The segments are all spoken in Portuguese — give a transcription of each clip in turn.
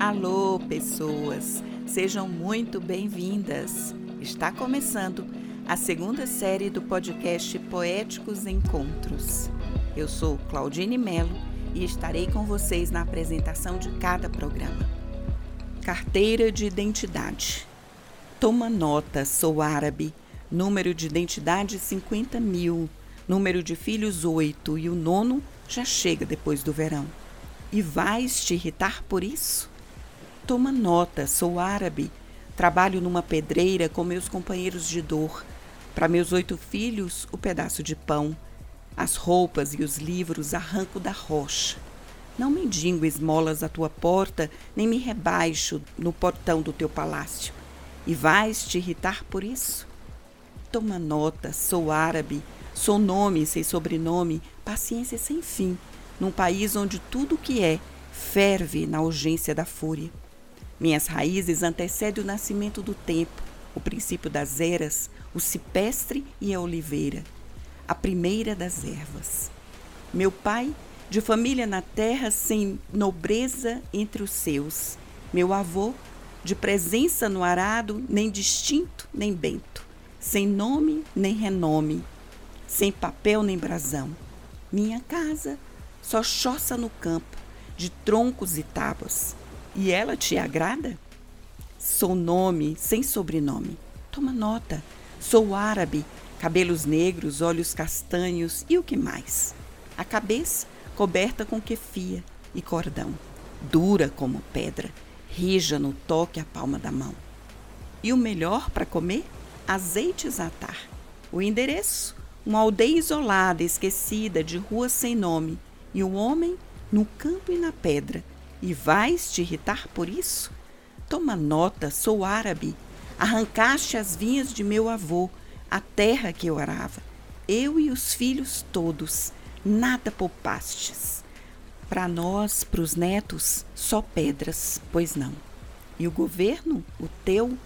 Alô, pessoas! Sejam muito bem-vindas! Está começando a segunda série do podcast Poéticos Encontros. Eu sou Claudine Melo e estarei com vocês na apresentação de cada programa. Carteira de Identidade. Toma nota, sou árabe. Número de identidade 50.000. Número de filhos 8 e o nono já chega depois do verão. E vais te irritar por isso? Toma nota, sou árabe, trabalho numa pedreira com meus companheiros de dor. Para meus 8 filhos, o pedaço de pão. As roupas e os livros arranco da rocha. Não mendigo esmolas à tua porta, nem me rebaixo no portão do teu palácio. E vais te irritar por isso? Toma nota, sou árabe, sou nome sem sobrenome, paciência sem fim, num país onde tudo o que é ferve na urgência da fúria. Minhas raízes antecedem o nascimento do tempo, o princípio das eras, o cipestre e a oliveira, a primeira das ervas. Meu pai, de família na terra, sem nobreza entre os seus. Meu avô, de presença no arado, nem distinto nem bento, sem nome nem renome, sem papel nem brasão. Minha casa, só choça no campo, de troncos e tábuas. E ela te agrada? Sou nome sem sobrenome. Toma nota. Sou árabe, cabelos negros, olhos castanhos e o que mais? A cabeça coberta com kefia e cordão, dura como pedra, rija no toque a palma da mão. E o melhor para comer? Azeites atar. O endereço? Uma aldeia isolada, esquecida, de rua sem nome. E o homem no campo e na pedra. E vais te irritar por isso? Toma nota, sou árabe. Arrancaste as vinhas de meu avô, a terra que eu arava. Eu e os filhos todos, nada poupastes. Para nós, para os netos, só pedras, pois não. E o governo, o teu,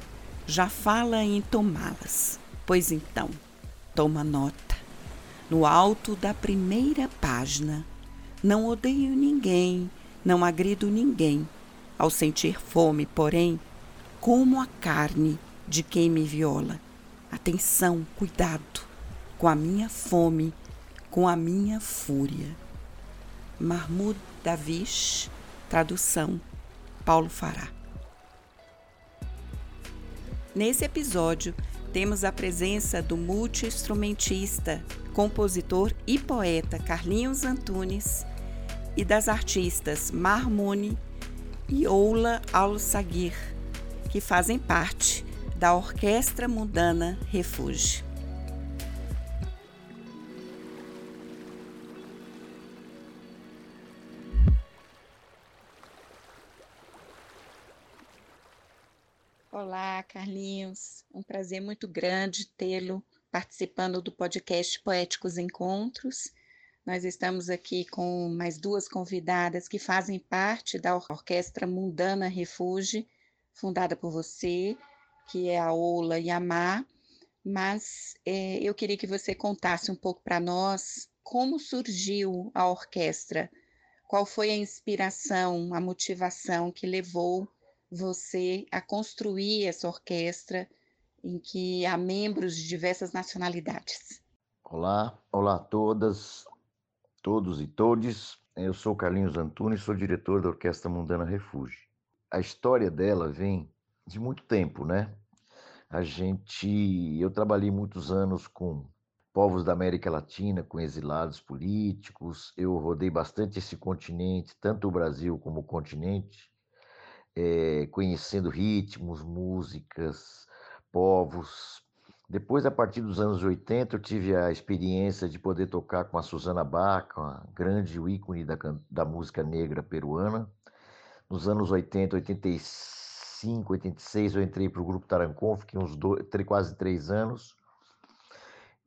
já fala em tomá-las. Pois então, toma nota. No alto da primeira página, não odeio ninguém, não agrido ninguém. Ao sentir fome, porém, como a carne de quem me viola. Atenção, cuidado, com a minha fome, com a minha fúria. Mahmoud Darwish, tradução, Paulo Farah. Nesse episódio, temos a presença do multi-instrumentista, compositor e poeta Carlinhos Antunes, e das artistas Marmone e Ola Al-Sagir, que fazem parte da Orquestra Mundana Refúgio. Olá, Carlinhos. Um prazer muito grande tê-lo participando do podcast Poéticos Encontros. Nós estamos aqui com mais 2 convidadas que fazem parte da Orquestra Mundana Refúgio, fundada por você, que é a Ola e a Má, mas eu queria que você contasse um pouco para nós como surgiu a orquestra, qual foi a inspiração, a motivação que levou você a construir essa orquestra em que há membros de diversas nacionalidades. Olá a todas, todos e todes. Eu sou Carlinhos Antunes, sou diretor da Orquestra Mundana Refúgio. A história dela vem de muito tempo, né? Eu trabalhei muitos anos com povos da América Latina, com exilados políticos. Eu rodei bastante esse continente, tanto o Brasil como o continente, conhecendo ritmos, músicas, povos. Depois, a partir dos anos 80, eu tive a experiência de poder tocar com a Susana Baca, uma grande ícone da música negra peruana. Nos anos 80, 85, 86, eu entrei para o grupo Tarancon, fiquei quase 3 anos.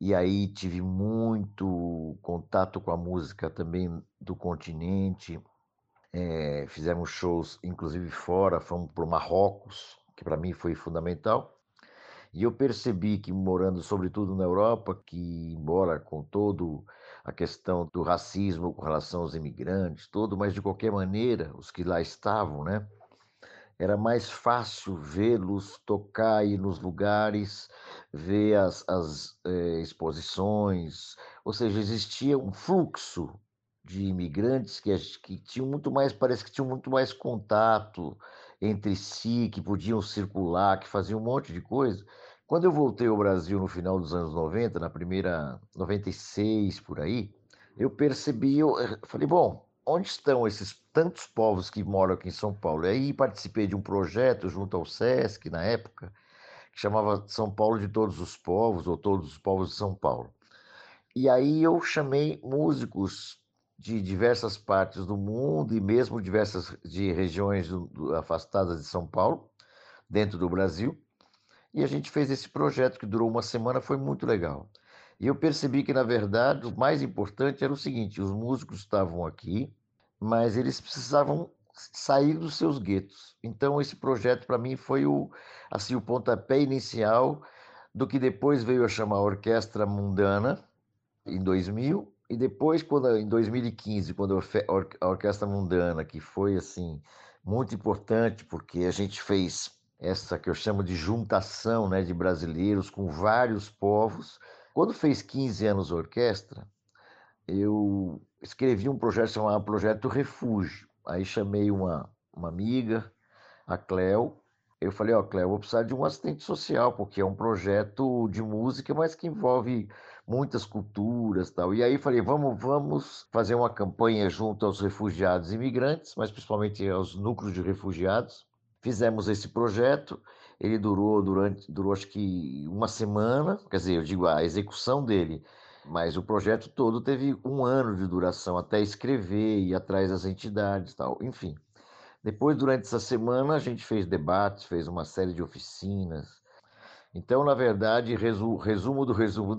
E aí tive muito contato com a música também do continente. Fizemos shows, inclusive fora, fomos para o Marrocos, que para mim foi fundamental. E eu percebi que, morando sobretudo na Europa, que embora com toda a questão do racismo com relação aos imigrantes, mas de qualquer maneira, os que lá estavam, né, era mais fácil vê-los tocar aí nos lugares, ver as exposições, ou seja, existia um fluxo de imigrantes que tinham muito mais, parece que tinham muito mais contato entre si, que podiam circular, que faziam um monte de coisa. Quando eu voltei ao Brasil no final dos anos 90, na primeira, 96, por aí, eu percebi, eu falei, bom, onde estão esses tantos povos que moram aqui em São Paulo? E aí participei de um projeto junto ao Sesc, na época, que chamava São Paulo de Todos os Povos, ou Todos os Povos de São Paulo. E aí eu chamei músicos de diversas partes do mundo e mesmo de regiões afastadas de São Paulo, dentro do Brasil, e a gente fez esse projeto que durou uma semana, foi muito legal. E eu percebi que, na verdade, o mais importante era o seguinte, os músicos estavam aqui, mas eles precisavam sair dos seus guetos. Então, esse projeto, para mim, foi o pontapé inicial do que depois veio a chamar Orquestra Mundana, em 2000, e depois, em 2015, quando a Orquestra Mundana, que foi assim, muito importante, porque a gente fez essa que eu chamo de juntação, né, de brasileiros com vários povos. Quando fez 15 anos a orquestra, eu escrevi um projeto chamado Projeto Refúgio. Aí chamei uma amiga, a Cléo. Eu falei, ó, Cléo, vou precisar de um assistente social, porque é um projeto de música, mas que envolve muitas culturas e tal. E aí falei, vamos fazer uma campanha junto aos refugiados e imigrantes, mas principalmente aos núcleos de refugiados. Fizemos esse projeto, ele durou acho que uma semana, quer dizer, eu digo a execução dele, mas o projeto todo teve um ano de duração, até escrever, ir atrás das entidades e tal, enfim. Depois, durante essa semana, a gente fez debates, fez uma série de oficinas. Então, na verdade, resumo do resumo,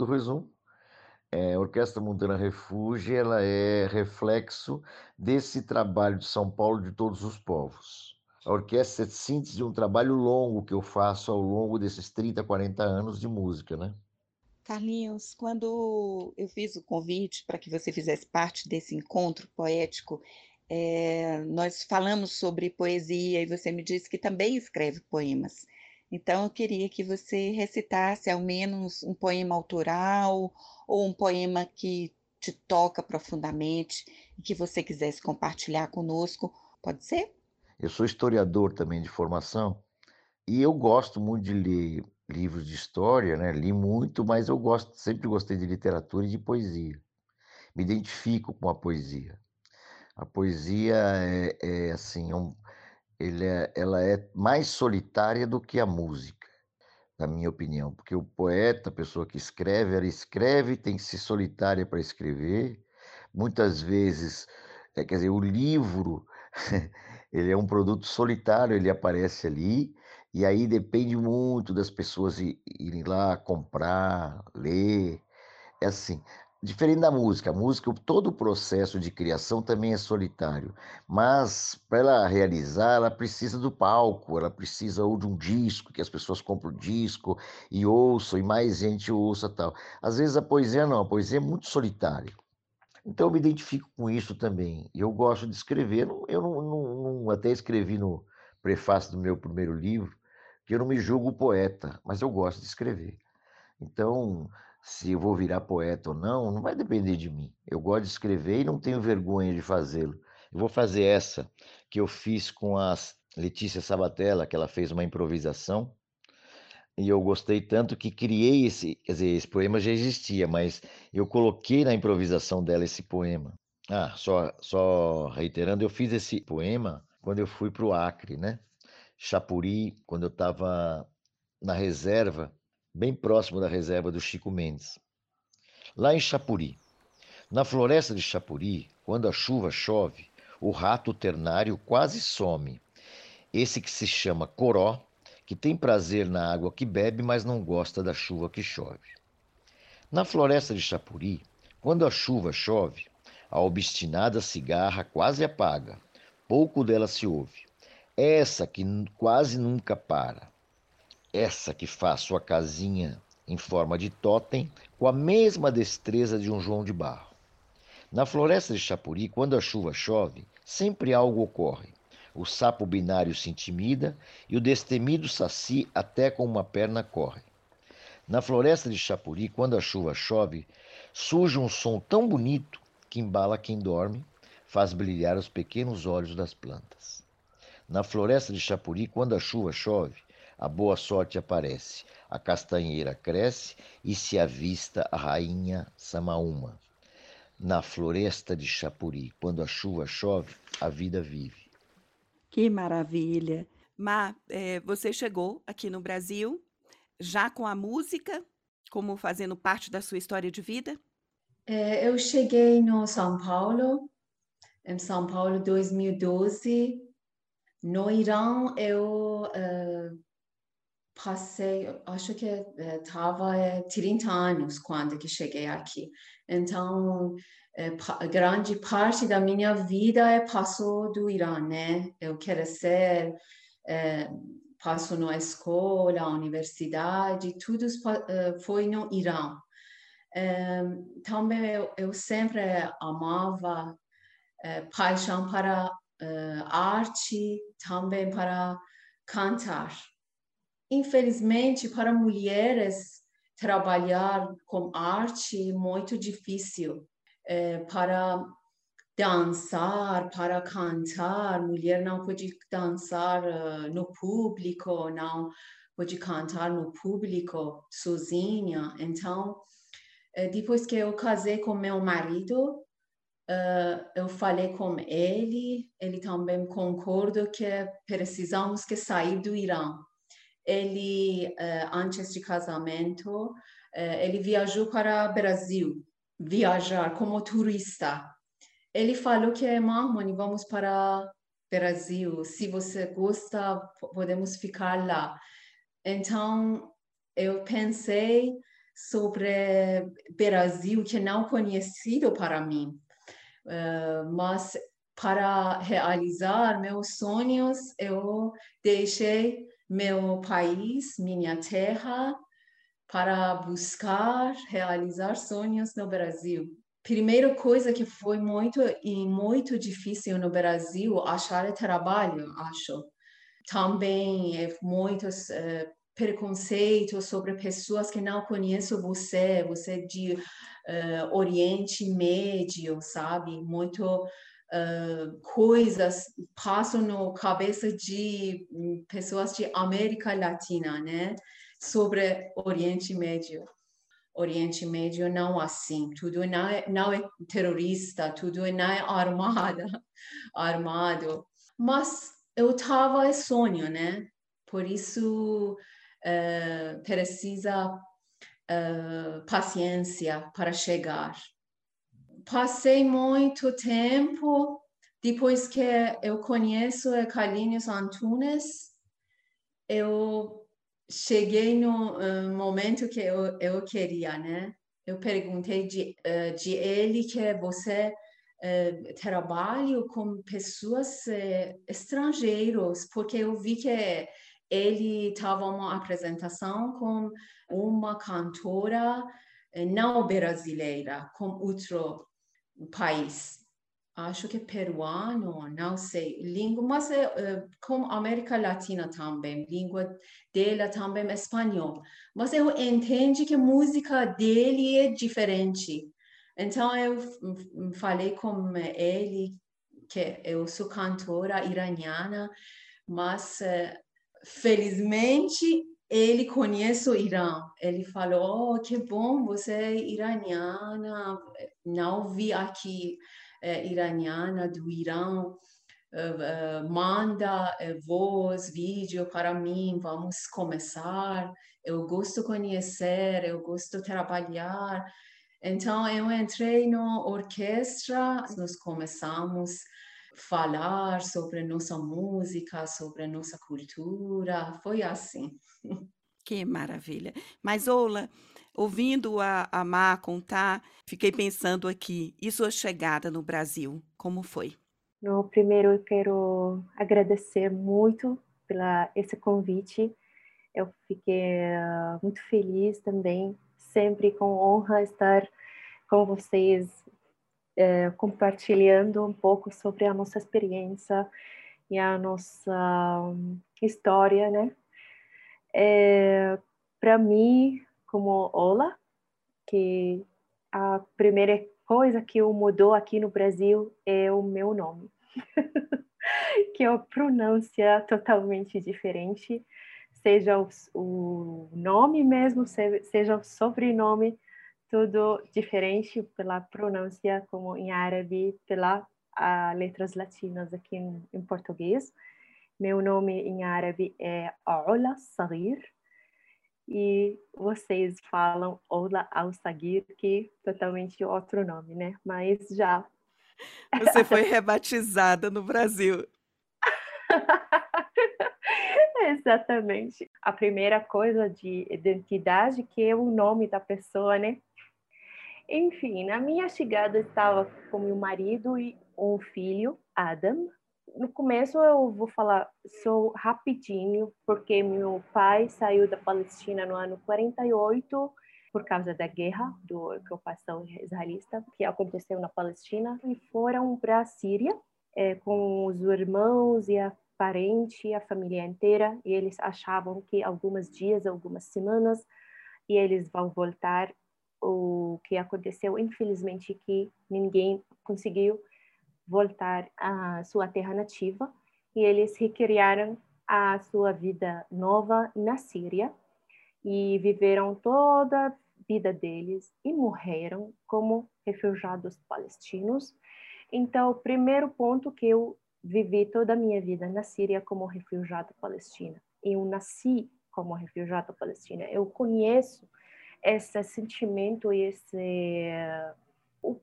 a Orquestra Mundana Refúgio, ela é reflexo desse trabalho de São Paulo de todos os povos. A orquestra é de síntese de um trabalho longo que eu faço ao longo desses 30, 40 anos de música, né? Carlinhos, quando eu fiz o convite para que você fizesse parte desse encontro poético, nós falamos sobre poesia e você me disse que também escreve poemas. Então, eu queria que você recitasse ao menos um poema autoral ou um poema que te toca profundamente e que você quisesse compartilhar conosco. Pode ser? Eu sou historiador também de formação e eu gosto muito de ler livros de história, né? Li muito, mas eu sempre gostei de literatura e de poesia. Me identifico com a poesia. A poesia ela é mais solitária do que a música, na minha opinião, porque o poeta, a pessoa que escreve, ela escreve, tem que ser solitária para escrever. Muitas vezes, quer dizer, o livro ele é um produto solitário, ele aparece ali, e aí depende muito das pessoas irem lá comprar, ler. É assim, diferente da música. A música, todo o processo de criação também é solitário, mas para ela realizar, ela precisa do palco, ela precisa ou de um disco, que as pessoas compram o disco e ouçam, e mais gente ouça tal. Às vezes a poesia não, a poesia é muito solitária. Então, eu me identifico com isso também. Eu gosto de escrever. Eu não até escrevi no prefácio do meu primeiro livro que eu não me julgo poeta, mas eu gosto de escrever. Então, se eu vou virar poeta ou não, não vai depender de mim. Eu gosto de escrever e não tenho vergonha de fazê-lo. Eu vou fazer essa que eu fiz com a Letícia Sabatella, que ela fez uma improvisação. E eu gostei tanto que criei quer dizer, esse poema já existia, mas eu coloquei na improvisação dela esse poema. Ah, só reiterando, eu fiz esse poema quando eu fui para o Acre, né? Xapuri, quando eu estava na reserva, bem próximo da reserva do Chico Mendes. Lá em Xapuri, na floresta de Xapuri, quando a chuva chove, o rato ternário quase some. Esse que se chama coró, que tem prazer na água que bebe, mas não gosta da chuva que chove. Na floresta de Xapuri, quando a chuva chove, a obstinada cigarra quase apaga, pouco dela se ouve. Essa que quase nunca para, essa que faz sua casinha em forma de tótem, com a mesma destreza de um João de Barro. Na floresta de Xapuri, quando a chuva chove, sempre algo ocorre. O sapo binário se intimida e o destemido saci até com uma perna corre. Na floresta de Xapuri, quando a chuva chove, surge um som tão bonito que embala quem dorme, faz brilhar os pequenos olhos das plantas. Na floresta de Xapuri, quando a chuva chove, a boa sorte aparece, a castanheira cresce e se avista a rainha Samaúma. Na floresta de Xapuri, quando a chuva chove, a vida vive. Que maravilha! Má, você chegou aqui no Brasil já com a música como fazendo parte da sua história de vida? Eu cheguei no São Paulo, em São Paulo 2012. No Irã, eu passei, acho que estava 30 anos quando que cheguei aqui. Então, grande parte da minha vida passou do Irã, né? Eu cresci, passo na escola, universidade, tudo foi no Irã. Também eu sempre amava paixão para arte, também para cantar. Infelizmente, para mulheres, trabalhar com arte é muito difícil. Para dançar, para cantar, mulher não pode dançar no público, não pode cantar no público sozinha. Então, depois que eu casei com meu marido, eu falei com ele, ele também concordou que precisamos que sair do Irã. Ele, antes de casamento, ele viajou para o Brasil, viajar como turista. Ele falou que, Mahmoud, vamos para o Brasil, se você gosta, podemos ficar lá. Então, eu pensei sobre o Brasil, que não conhecido para mim, mas para realizar meus sonhos, eu deixei meu país, minha terra, para buscar realizar sonhos no Brasil. Primeira coisa que foi muito difícil no Brasil, achar trabalho, acho. Também muitos preconceitos sobre pessoas que não conhecem você de Oriente Médio, sabe? Muito coisas passam na cabeça de pessoas de América Latina, né? Sobre Oriente Médio. Oriente Médio não é assim. Tudo não é terrorista, tudo não é armado. Mas eu estava em sonho, né? Por isso precisa paciência para chegar. Passei muito tempo depois que eu conheço Carlinhos Antunes. Eu cheguei no momento que eu queria, né? Eu perguntei de ele que você trabalha com pessoas estrangeiras, porque eu vi que ele estava uma apresentação com uma cantora não brasileira, com outro país, acho que peruano, não sei, língua, mas com América Latina também, língua dela também é espanhol, mas eu entendi que a música dele é diferente, então eu falei com ele que eu sou cantora iraniana, mas felizmente ele conhece o Irã, ele falou, que bom, você é iraniana, não vi aqui, iraniana do Irã, manda voz, vídeo para mim, vamos começar, eu gosto de conhecer, eu gosto de trabalhar. Então, eu entrei na orquestra, nós começamos a falar sobre nossa música, sobre nossa cultura, foi assim. Que maravilha. Mas, Ola, ouvindo a Má contar, fiquei pensando aqui, e sua chegada no Brasil, como foi? No primeiro, eu quero agradecer muito pela esse convite. Eu fiquei muito feliz também, sempre com honra estar com vocês, compartilhando um pouco sobre a nossa experiência e a nossa história, né? Para mim, como Ola, que a primeira coisa que eu mudou aqui no Brasil é o meu nome, que é uma pronúncia totalmente diferente, seja o nome mesmo, seja o sobrenome, tudo diferente pela pronúncia, como em árabe, pelas letras latinas aqui em português. Meu nome em árabe é Ola Al-Sagir, e vocês falam Ola Al-Sagir, que é totalmente outro nome, né? Mas já... Você foi rebatizada no Brasil. Exatamente. A primeira coisa de identidade, que é o nome da pessoa, né? Enfim, na minha chegada estava com meu marido e um filho, Adam. No começo eu vou falar só rapidinho, porque meu pai saiu da Palestina no ano 48 por causa da guerra, da ocupação israelita que aconteceu na Palestina, e foram para a Síria com os irmãos e a parente, a família inteira, e eles achavam que alguns dias, algumas semanas, e eles vão voltar. O que aconteceu, infelizmente, que ninguém conseguiu voltar à sua terra nativa, e eles recriaram a sua vida nova na Síria, e viveram toda a vida deles e morreram como refugiados palestinos. Então, o primeiro ponto que eu vivi toda a minha vida na Síria como refugiada palestina. Eu nasci como refugiada palestina. Eu conheço esse sentimento e a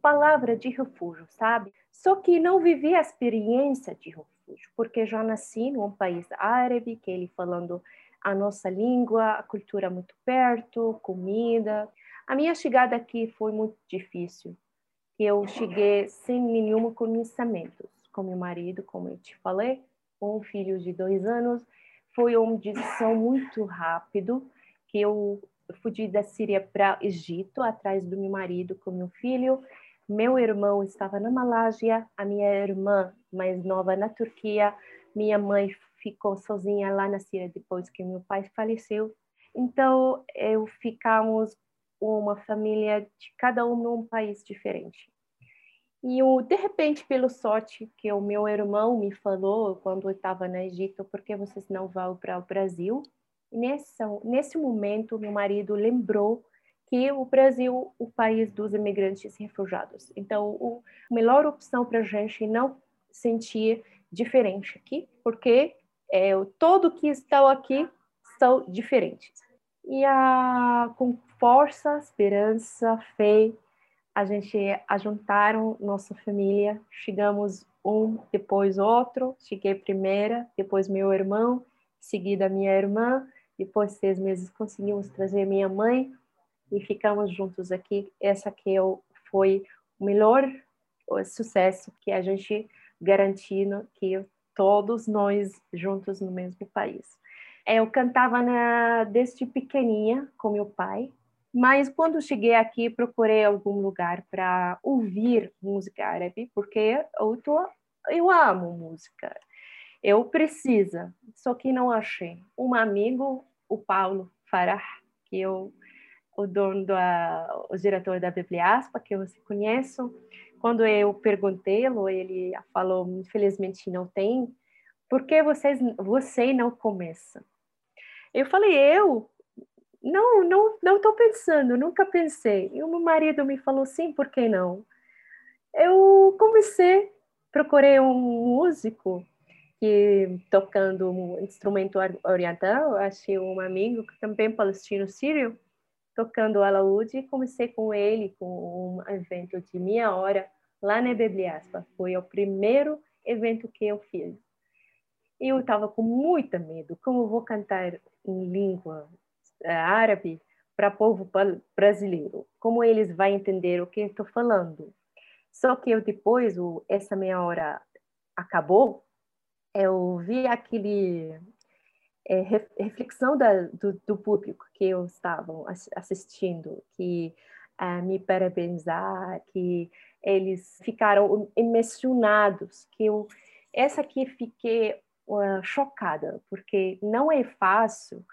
palavra de refúgio, sabe? Só que não vivi a experiência de refúgio, porque já nasci num país árabe, que ele falando a nossa língua, a cultura muito perto, comida. A minha chegada aqui foi muito difícil. Eu cheguei sem nenhum conhecimento, com meu marido, como eu te falei, com um filho de 2 anos. Foi uma decisão muito rápido, que eu fugi da Síria para o Egito, atrás do meu marido com meu filho. Meu irmão estava na Malásia, a minha irmã mais nova na Turquia, minha mãe ficou sozinha lá na Síria depois que meu pai faleceu. Então, eu ficamos uma família de cada um num país diferente. E eu, de repente, pela sorte, que o meu irmão me falou quando eu estava no Egito, por que vocês não vão para o Brasil? Nesse momento, meu marido lembrou que o Brasil é o país dos imigrantes e refugiados. Então, a melhor opção para a gente não sentir diferente aqui, porque todo que estão aqui são diferentes. E com força, esperança, fé, a gente ajuntaram nossa família, chegamos um, depois outro, cheguei primeira, depois meu irmão, seguida minha irmã, depois 6 meses conseguimos trazer minha mãe e ficamos juntos aqui. Essa que foi o melhor sucesso que a gente garantindo que todos nós juntos no mesmo país. Eu cantava desde pequenininha com meu pai, mas quando cheguei aqui procurei algum lugar para ouvir música árabe, porque eu amo música, eu preciso, só que não achei. Um amigo, o Paulo Farah, que é o dono, o diretor da Bibliaspa, que eu conheço. Quando eu perguntei-lo, ele falou, infelizmente não tem, por que você não começa? Eu falei, eu? Não estou pensando, nunca pensei. E o meu marido me falou, sim, por que não? Eu comecei, procurei um músico que tocando um instrumento oriental, achei um amigo, também palestino-sírio, tocando alaúde, e comecei com ele, com um evento de meia hora, lá na Bibliaspa. Foi o primeiro evento que eu fiz. E eu estava com muito medo, como eu vou cantar em língua árabe para o povo brasileiro? Como eles vão entender o que eu estou falando? Só que eu depois, essa meia hora acabou, eu vi aquele... reflexão do público que eu estava assistindo, que me parabenizar, que eles ficaram emocionados, que eu Essa aqui fiquei chocada, porque não é fácil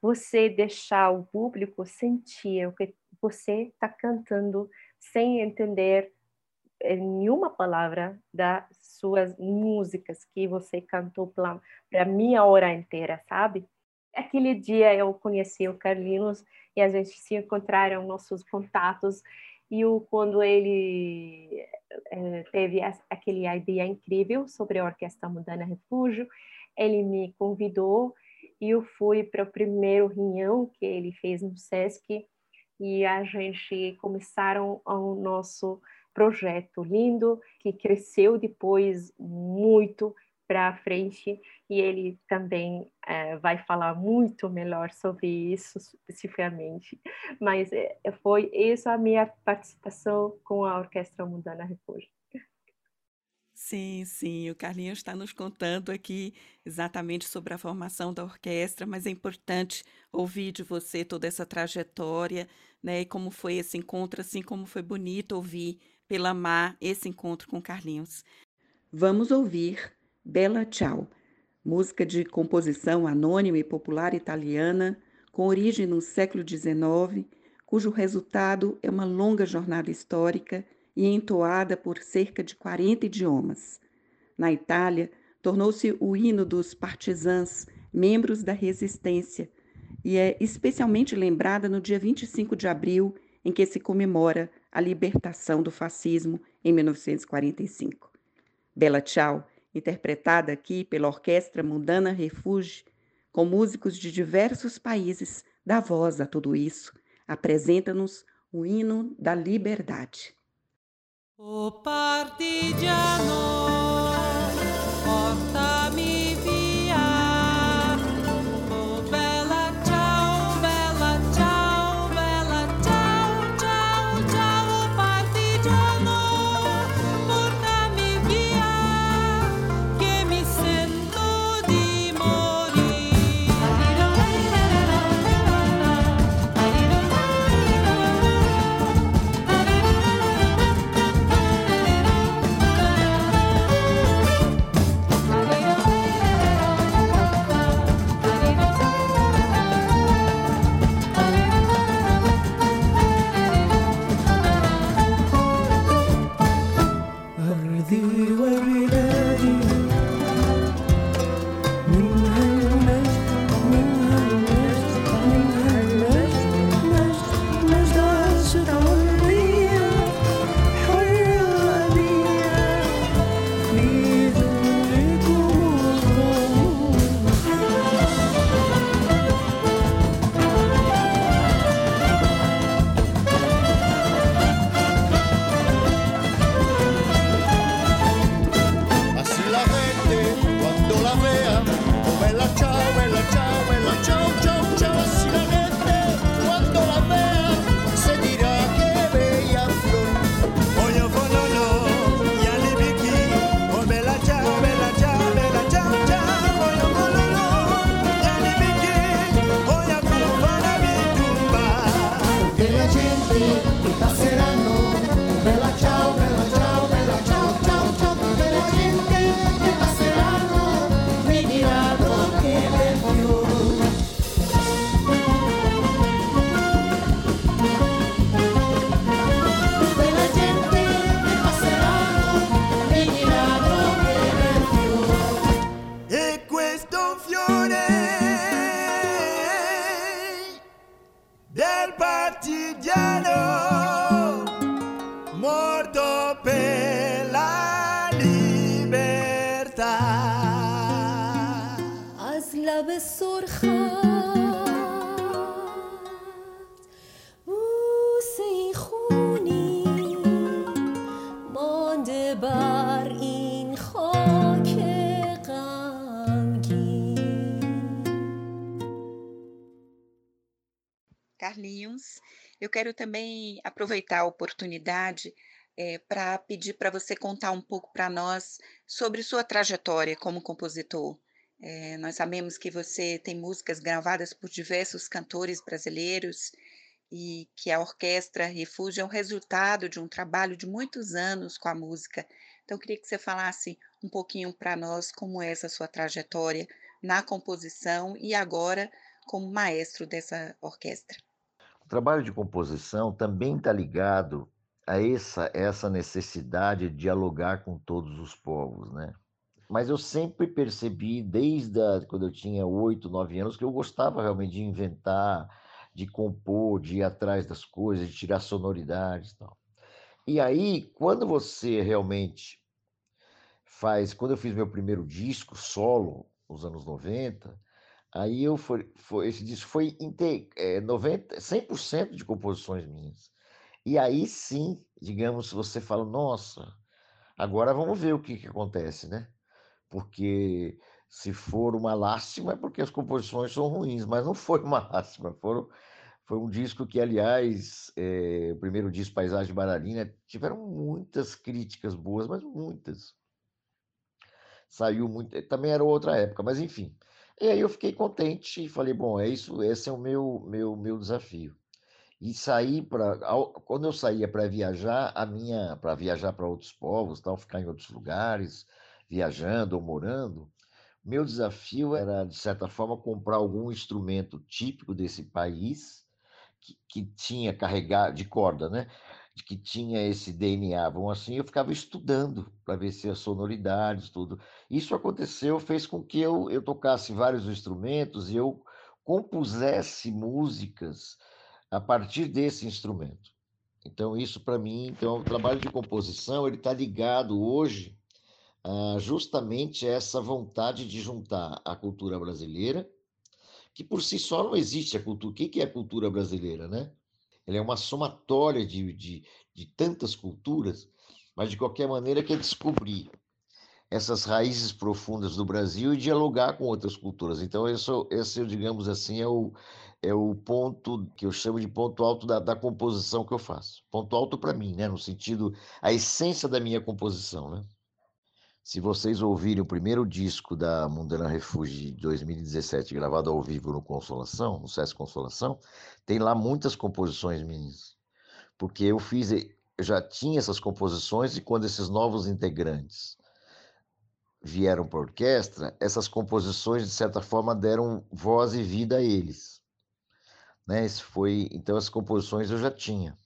você deixar o público sentir o que você está cantando sem entender nenhuma palavra das suas músicas que você cantou para mim a hora inteira, sabe? Aquele dia eu conheci o Carlinhos e a gente se encontraram, nossos contatos, e quando ele teve aquele ideia incrível sobre a Orquestra Mundana Refúgio, ele me convidou e eu fui para o primeiro reunião que ele fez no Sesc e a gente começaram o nosso projeto lindo, que cresceu depois muito para frente, e ele também vai falar muito melhor sobre isso especificamente, mas foi isso a minha participação com a Orquestra Mundana Refúgio. Sim, o Carlinhos está nos contando aqui exatamente sobre a formação da orquestra, mas é importante ouvir de você toda essa trajetória, né, e como foi esse encontro, assim como foi bonito ouvir pela Mar esse encontro com Carlinhos. Vamos ouvir Bella Ciao, música de composição anônima e popular italiana, com origem no século XIX, cujo resultado é uma longa jornada histórica e entoada por cerca de 40 idiomas. Na Itália, tornou-se o hino dos partisans, membros da resistência, e é especialmente lembrada no dia 25 de abril, em que se comemora a libertação do fascismo em 1945. Bella Ciao, interpretada aqui pela Orquestra Mundana Refúgio, com músicos de diversos países, dá voz a tudo isso, apresenta-nos o hino da liberdade. O partigiano, porta-me via, oh bella ciao, ciao, ciao, partigiano, porta-me via, que me sento di Carlinhos, eu quero também aproveitar a oportunidade para pedir para você contar um pouco para nós sobre sua trajetória como compositor. Nós sabemos que você tem músicas gravadas por diversos cantores brasileiros e que a Orquestra Refúgio é o resultado de um trabalho de muitos anos com a música, Então, eu queria que você falasse um pouquinho para nós como é essa sua trajetória na composição e agora como maestro dessa orquestra. O trabalho de composição também está ligado a essa necessidade de dialogar com todos os povos, né? Mas eu sempre percebi, desde quando eu tinha 8, 9 anos, que eu gostava realmente de inventar, de compor, de ir atrás das coisas, de tirar sonoridades e tal. E aí, quando você realmente faz... Quando eu fiz meu primeiro disco solo, nos anos 90, aí eu esse disco foi 100% de composições minhas. E aí sim, digamos, você fala, nossa, agora vamos ver o que acontece, né? Porque se for uma lástima é porque as composições são ruins, mas não foi uma lástima, foi um disco que, aliás, o primeiro disco, Paisagem Baralina, tiveram muitas críticas boas, mas muitas. Saiu muito, também era outra época, mas enfim. E aí eu fiquei contente e falei, bom, é isso, esse é o meu desafio. E saí quando eu saía para viajar, para viajar para outros povos, tal, ficar em outros lugares, viajando ou morando, meu desafio era, de certa forma, comprar algum instrumento típico desse país que tinha carregado de corda, né? Que tinha esse DNA, vamos assim, eu ficava estudando para ver se as sonoridades, tudo. Isso aconteceu, fez com que eu tocasse vários instrumentos e eu compusesse músicas a partir desse instrumento. Então, isso para mim, o trabalho de composição, ele está ligado hoje justamente essa vontade de juntar a cultura brasileira, que por si só não existe a cultura. O que é a cultura brasileira, né? Ela é uma somatória de tantas culturas, mas de qualquer maneira quer descobrir essas raízes profundas do Brasil e dialogar com outras culturas. Então, esse, digamos assim, é o ponto que eu chamo de ponto alto da composição que eu faço. Ponto alto para mim, né? No sentido, a essência da minha composição, né? Se vocês ouvirem o primeiro disco da Mundana Refúgio de 2017, gravado ao vivo no Consolação, no Sesc Consolação, tem lá muitas composições minhas, porque eu já tinha essas composições e quando esses novos integrantes vieram para a orquestra, essas composições, de certa forma, deram voz e vida a eles, né? Então, essas composições eu já tinha.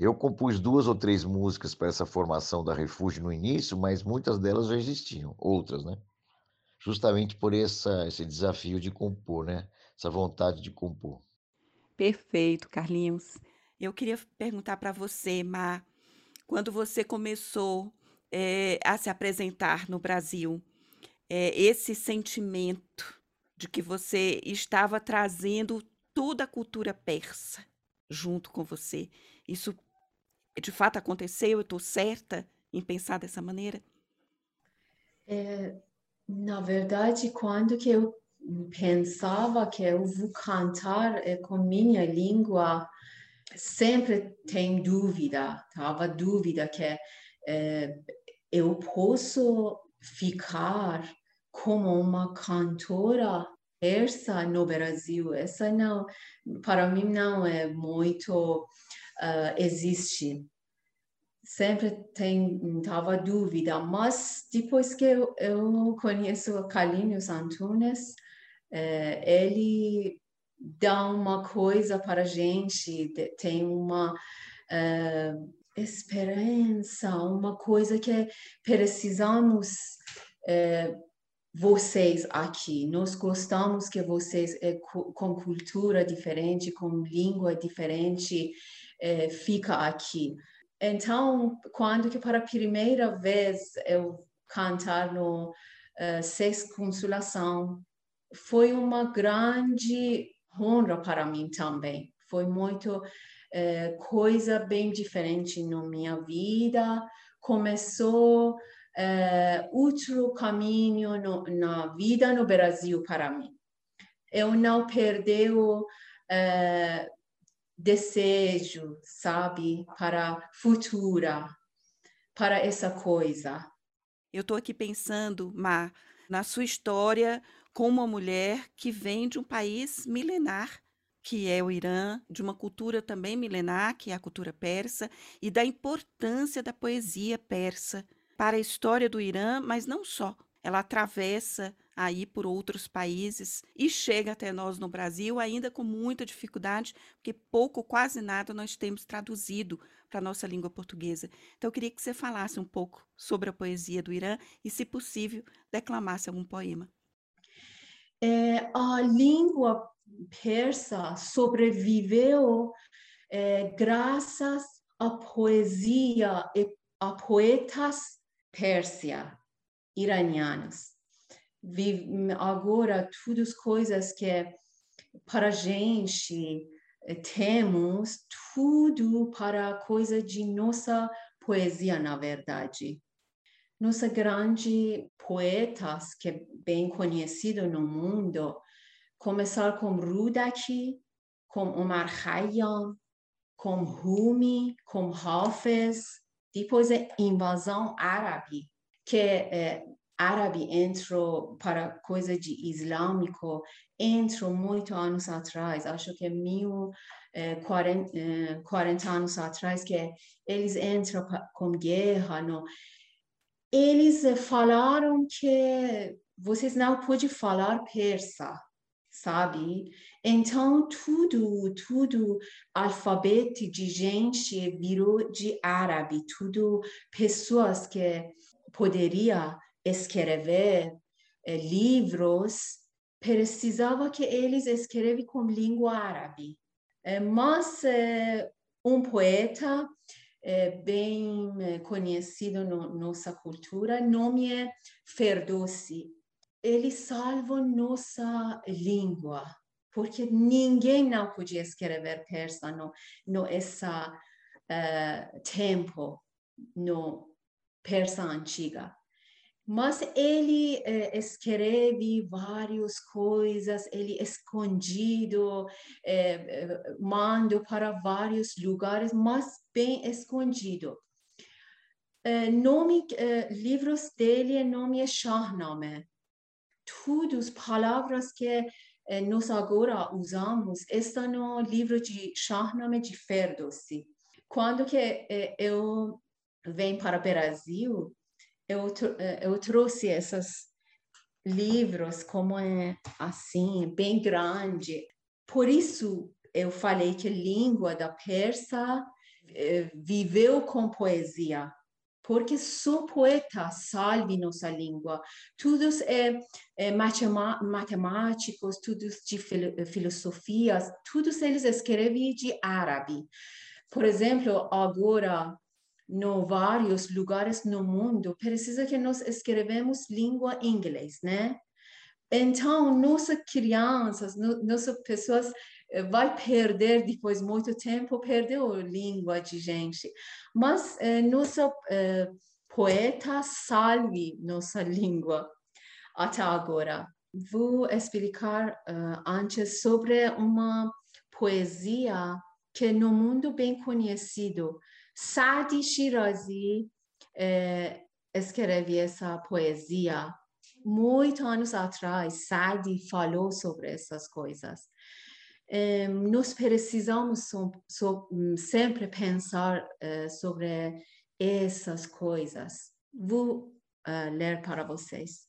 Eu compus 2 ou 3 músicas para essa formação da Refúgio no início, mas muitas delas já existiam, outras, né? Justamente por esse desafio de compor, né? Essa vontade de compor. Perfeito, Carlinhos. Eu queria perguntar para você, Mar, quando você começou a se apresentar no Brasil, esse sentimento de que você estava trazendo toda a cultura persa junto com você, isso de fato aconteceu? Eu estou certa em pensar dessa maneira? Na verdade, quando que eu pensava que eu vou cantar com minha língua, sempre tem dúvida, tava dúvida que eu posso ficar como uma cantora persa no Brasil. Essa não, para mim não é muito existe. Sempre tava dúvida, mas depois que eu conheço Carlinhos Antunes, ele dá uma coisa para a gente, tem uma esperança, uma coisa que precisamos. Vocês aqui, nós gostamos que vocês com cultura diferente, com língua diferente, fica aqui. Então, quando que para a primeira vez eu cantar no Sesc Consolação, foi uma grande honra para mim também. Foi muito coisa bem diferente na minha vida. Começou outro caminho na vida no Brasil para mim. Eu não perdi o desejo, sabe, para futura, para essa coisa. Eu estou aqui pensando, Mar, na sua história com uma mulher que vem de um país milenar, que é o Irã, de uma cultura também milenar, que é a cultura persa, e da importância da poesia persa para a história do Irã, mas não só. Ela atravessa aí por outros países e chega até nós no Brasil, ainda com muita dificuldade, porque pouco, quase nada, nós temos traduzido para a nossa língua portuguesa. Então, eu queria que você falasse um pouco sobre a poesia do Irã e, se possível, declamasse algum poema. A língua persa sobreviveu graças à poesia e a poetas persas, iranianos. Agora, todas as coisas que para a gente temos, tudo para coisa de nossa poesia, na verdade. Nossa grande poetas, que é bem conhecido no mundo, começar com Rudaki, com Omar Khayyam, com Rumi, com Hafez, depois a invasão árabe, que árabe entrou para coisa de islâmico, entrou muitos anos atrás, acho que 40 anos atrás, que eles entram com guerra. Não? Eles falaram que vocês não podem falar persa, sabe? Então, tudo alfabeto de gente virou de árabe, tudo pessoas que poderiam escrever livros, precisava que eles escrevessem com língua árabe. Mas um poeta bem conhecido na nossa cultura, nome é Ferdosi. Ele salvou nossa língua, porque ninguém não podia escrever persa nesse tempo, no persa antiga. Mas ele escreve várias coisas, ele escondido, manda para vários lugares, mas bem escondido. Livros dele, nome é Shahnameh. Todas as palavras que nós agora usamos estão no livro de Shahnameh de Ferdosi. Quando que eu venho para o Brasil, eu trouxe esses livros como assim, bem grande. Por isso eu falei que a língua da persa viveu com poesia, porque só poeta salve nossa língua. Todos matemáticos, todos de filosofias, todos eles escrevem de árabe. Por exemplo, agora, em vários lugares no mundo, precisa que nós escrevemos língua inglesa, né? Então, nossas crianças, nossas pessoas vão perder, depois de muito tempo, perdeu a língua de gente. Mas nosso poeta salve nossa língua até agora. Vou explicar antes sobre uma poesia que no mundo bem conhecido. Sadi Shirazi escreveu essa poesia muitos anos atrás. Sadi falou sobre essas coisas. Nós precisamos sempre pensar sobre essas coisas. Vou ler para vocês.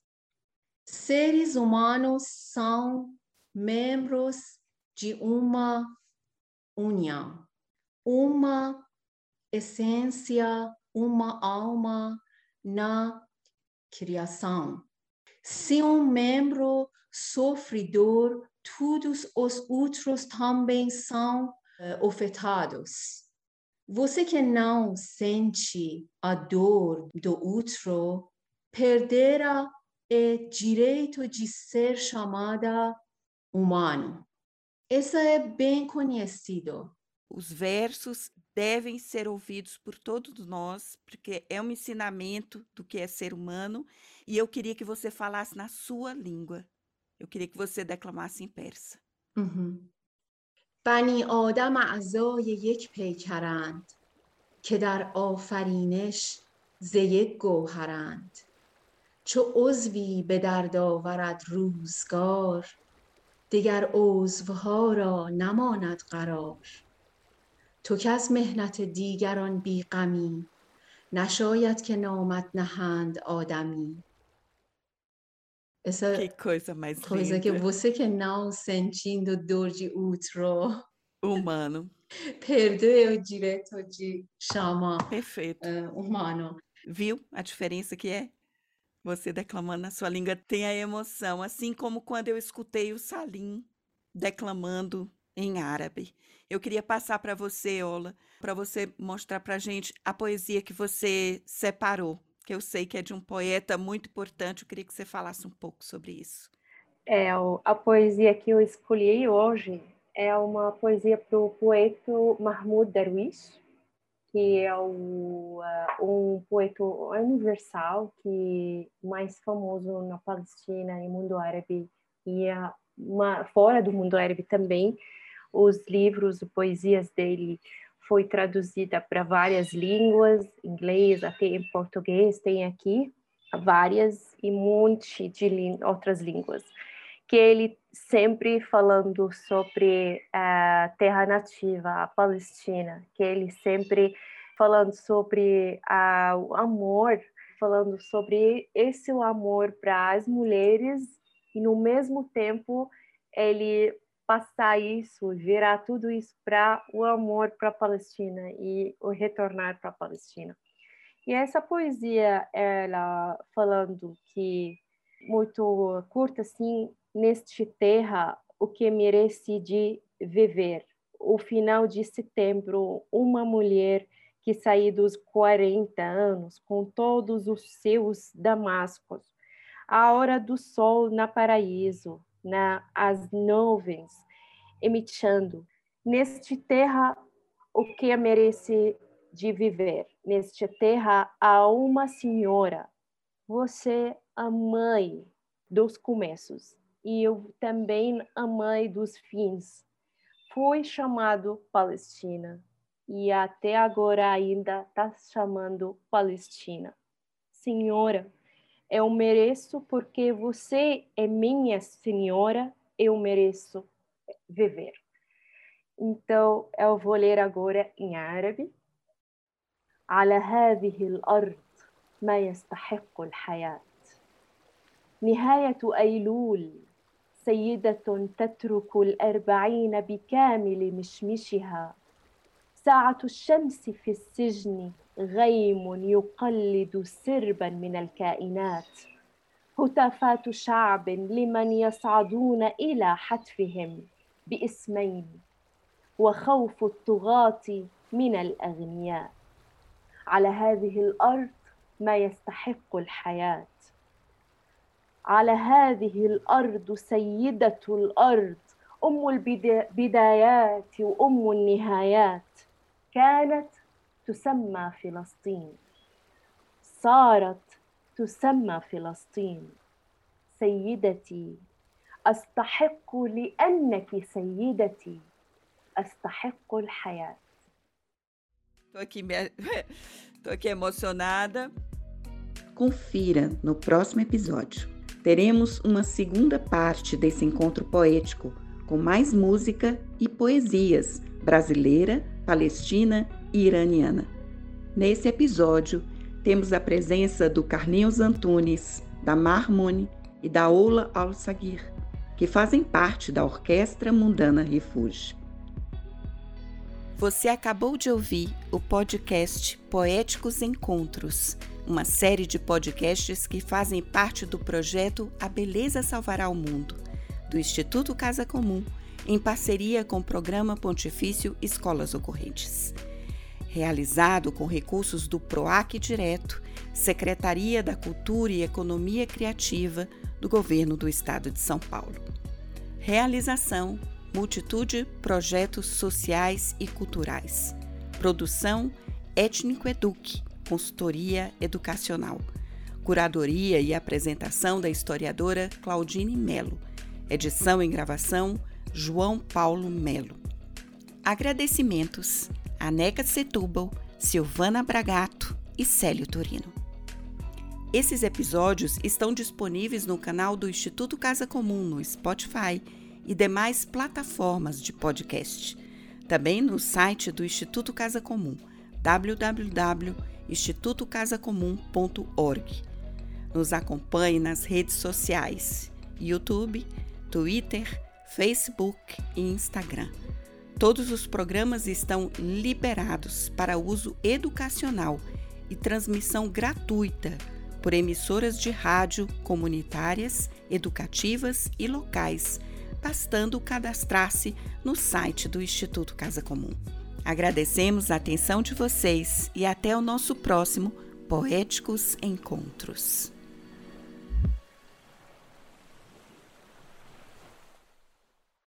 Seres humanos são membros de uma união, uma essência, uma alma na criação. Se um membro sofre dor, todos os outros também são afetados. Você que não sente a dor do outro, perderá o direito de ser chamada humano. Isso é bem conhecido. Os versos devem ser ouvidos por todos nós, porque é um ensinamento do que é ser humano, e eu queria que você falasse na sua língua. Eu queria que você declamasse em persa. Bani Adam a'zay yek peykarand, ke dar afarinesh ze yek goharand. Cho uzvi be dard avarad roozgar, digar uzvha ra namanad qarar. تو که از مهنت دیگران بیغمی نشاید که نامت نهند آدمی. Essa que coisa mais coisa linda. Que você que não sentindo dor de outro humano perdeu o direito de chamar perfeito humano. Viu a diferença que é? Você declamando na sua língua tem a emoção, assim como quando eu escutei o Salim declamando em árabe. Eu queria passar para você, Ola, para você mostrar para a gente a poesia que você separou, que eu sei que é de um poeta muito importante. Eu queria que você falasse um pouco sobre isso. A poesia que eu escolhi hoje é uma poesia para o poeta Mahmoud Darwish, que é um poeta universal que mais famoso na Palestina e no mundo árabe e fora do mundo árabe também. Os livros, poesias dele foi traduzida para várias línguas, inglês, até em português, tem aqui várias e um monte de outras línguas. Que ele sempre falando sobre a terra nativa, a Palestina, que ele sempre falando sobre o amor, falando sobre esse amor para as mulheres e, no mesmo tempo, ele passar isso, virar tudo isso para o amor para a Palestina e o retornar para a Palestina. E essa poesia, ela falando que, muito curta assim, neste terra, o que merece de viver. O final de setembro, uma mulher que saiu dos 40 anos com todos os seus damascos. A hora do sol na paraíso, as nuvens emitindo. Neste terra, o que merece de viver. Neste terra, há uma senhora. Você, a mãe dos começos. E eu também a mãe dos fins, foi chamado Palestina e até agora ainda está chamando Palestina. Senhora, eu mereço porque você é minha senhora, eu mereço viver. Então, eu vou ler agora em árabe. على هذه الأرض ما يستحق الحياة نهاية أيلول سيدة تترك 40 بكامل مشمشها ساعة الشمس في السجن غيم يقلد سربا من الكائنات هتافات شعب لمن يصعدون إلى حتفهم باسمين وخوف الطغاة من الأغنياء على هذه الأرض ما يستحق الحياة على هذه الأرض سيدة الأرض أم البدايات وأم النهايات كانت تسمى فلسطين صارت تسمى فلسطين سيدتي أستحق لأنك سيدتي أستحق الحياة. Tô aqui emocionada. Confira no próximo episódio. Teremos uma segunda parte desse encontro poético, com mais música e poesias brasileira, palestina e iraniana. Nesse episódio, temos a presença do Carlinhos Antunes, da Marmone e da Ola Al-Sagir, que fazem parte da Orquestra Mundana Refúgio. Você acabou de ouvir o podcast Poéticos Encontros, uma série de podcasts que fazem parte do projeto A Beleza Salvará o Mundo, do Instituto Casa Comum, em parceria com o Programa Pontifício Escolas Ocorrentes. Realizado com recursos do PROAC Direto, Secretaria da Cultura e Economia Criativa do Governo do Estado de São Paulo. Realização, multitude, projetos sociais e culturais. Produção, Étnico Eduque. Consultoria Educacional, curadoria e apresentação da historiadora Claudine Melo, edição e gravação João Paulo Melo. Agradecimentos Aneca Setúbal, Silvana Bragato e Célio Turino. Esses episódios estão disponíveis no canal do Instituto Casa Comum no Spotify e demais plataformas de podcast. Também no site do Instituto Casa Comum, www.institutocasacomum.com.br institutocasacomum.org. Nos acompanhe nas redes sociais, YouTube, Twitter, Facebook e Instagram. Todos os programas estão liberados para uso educacional e transmissão gratuita por emissoras de rádio comunitárias, educativas e locais, bastando cadastrar-se no site do Instituto Casa Comum. Agradecemos a atenção de vocês e até o nosso próximo Poéticos Encontros.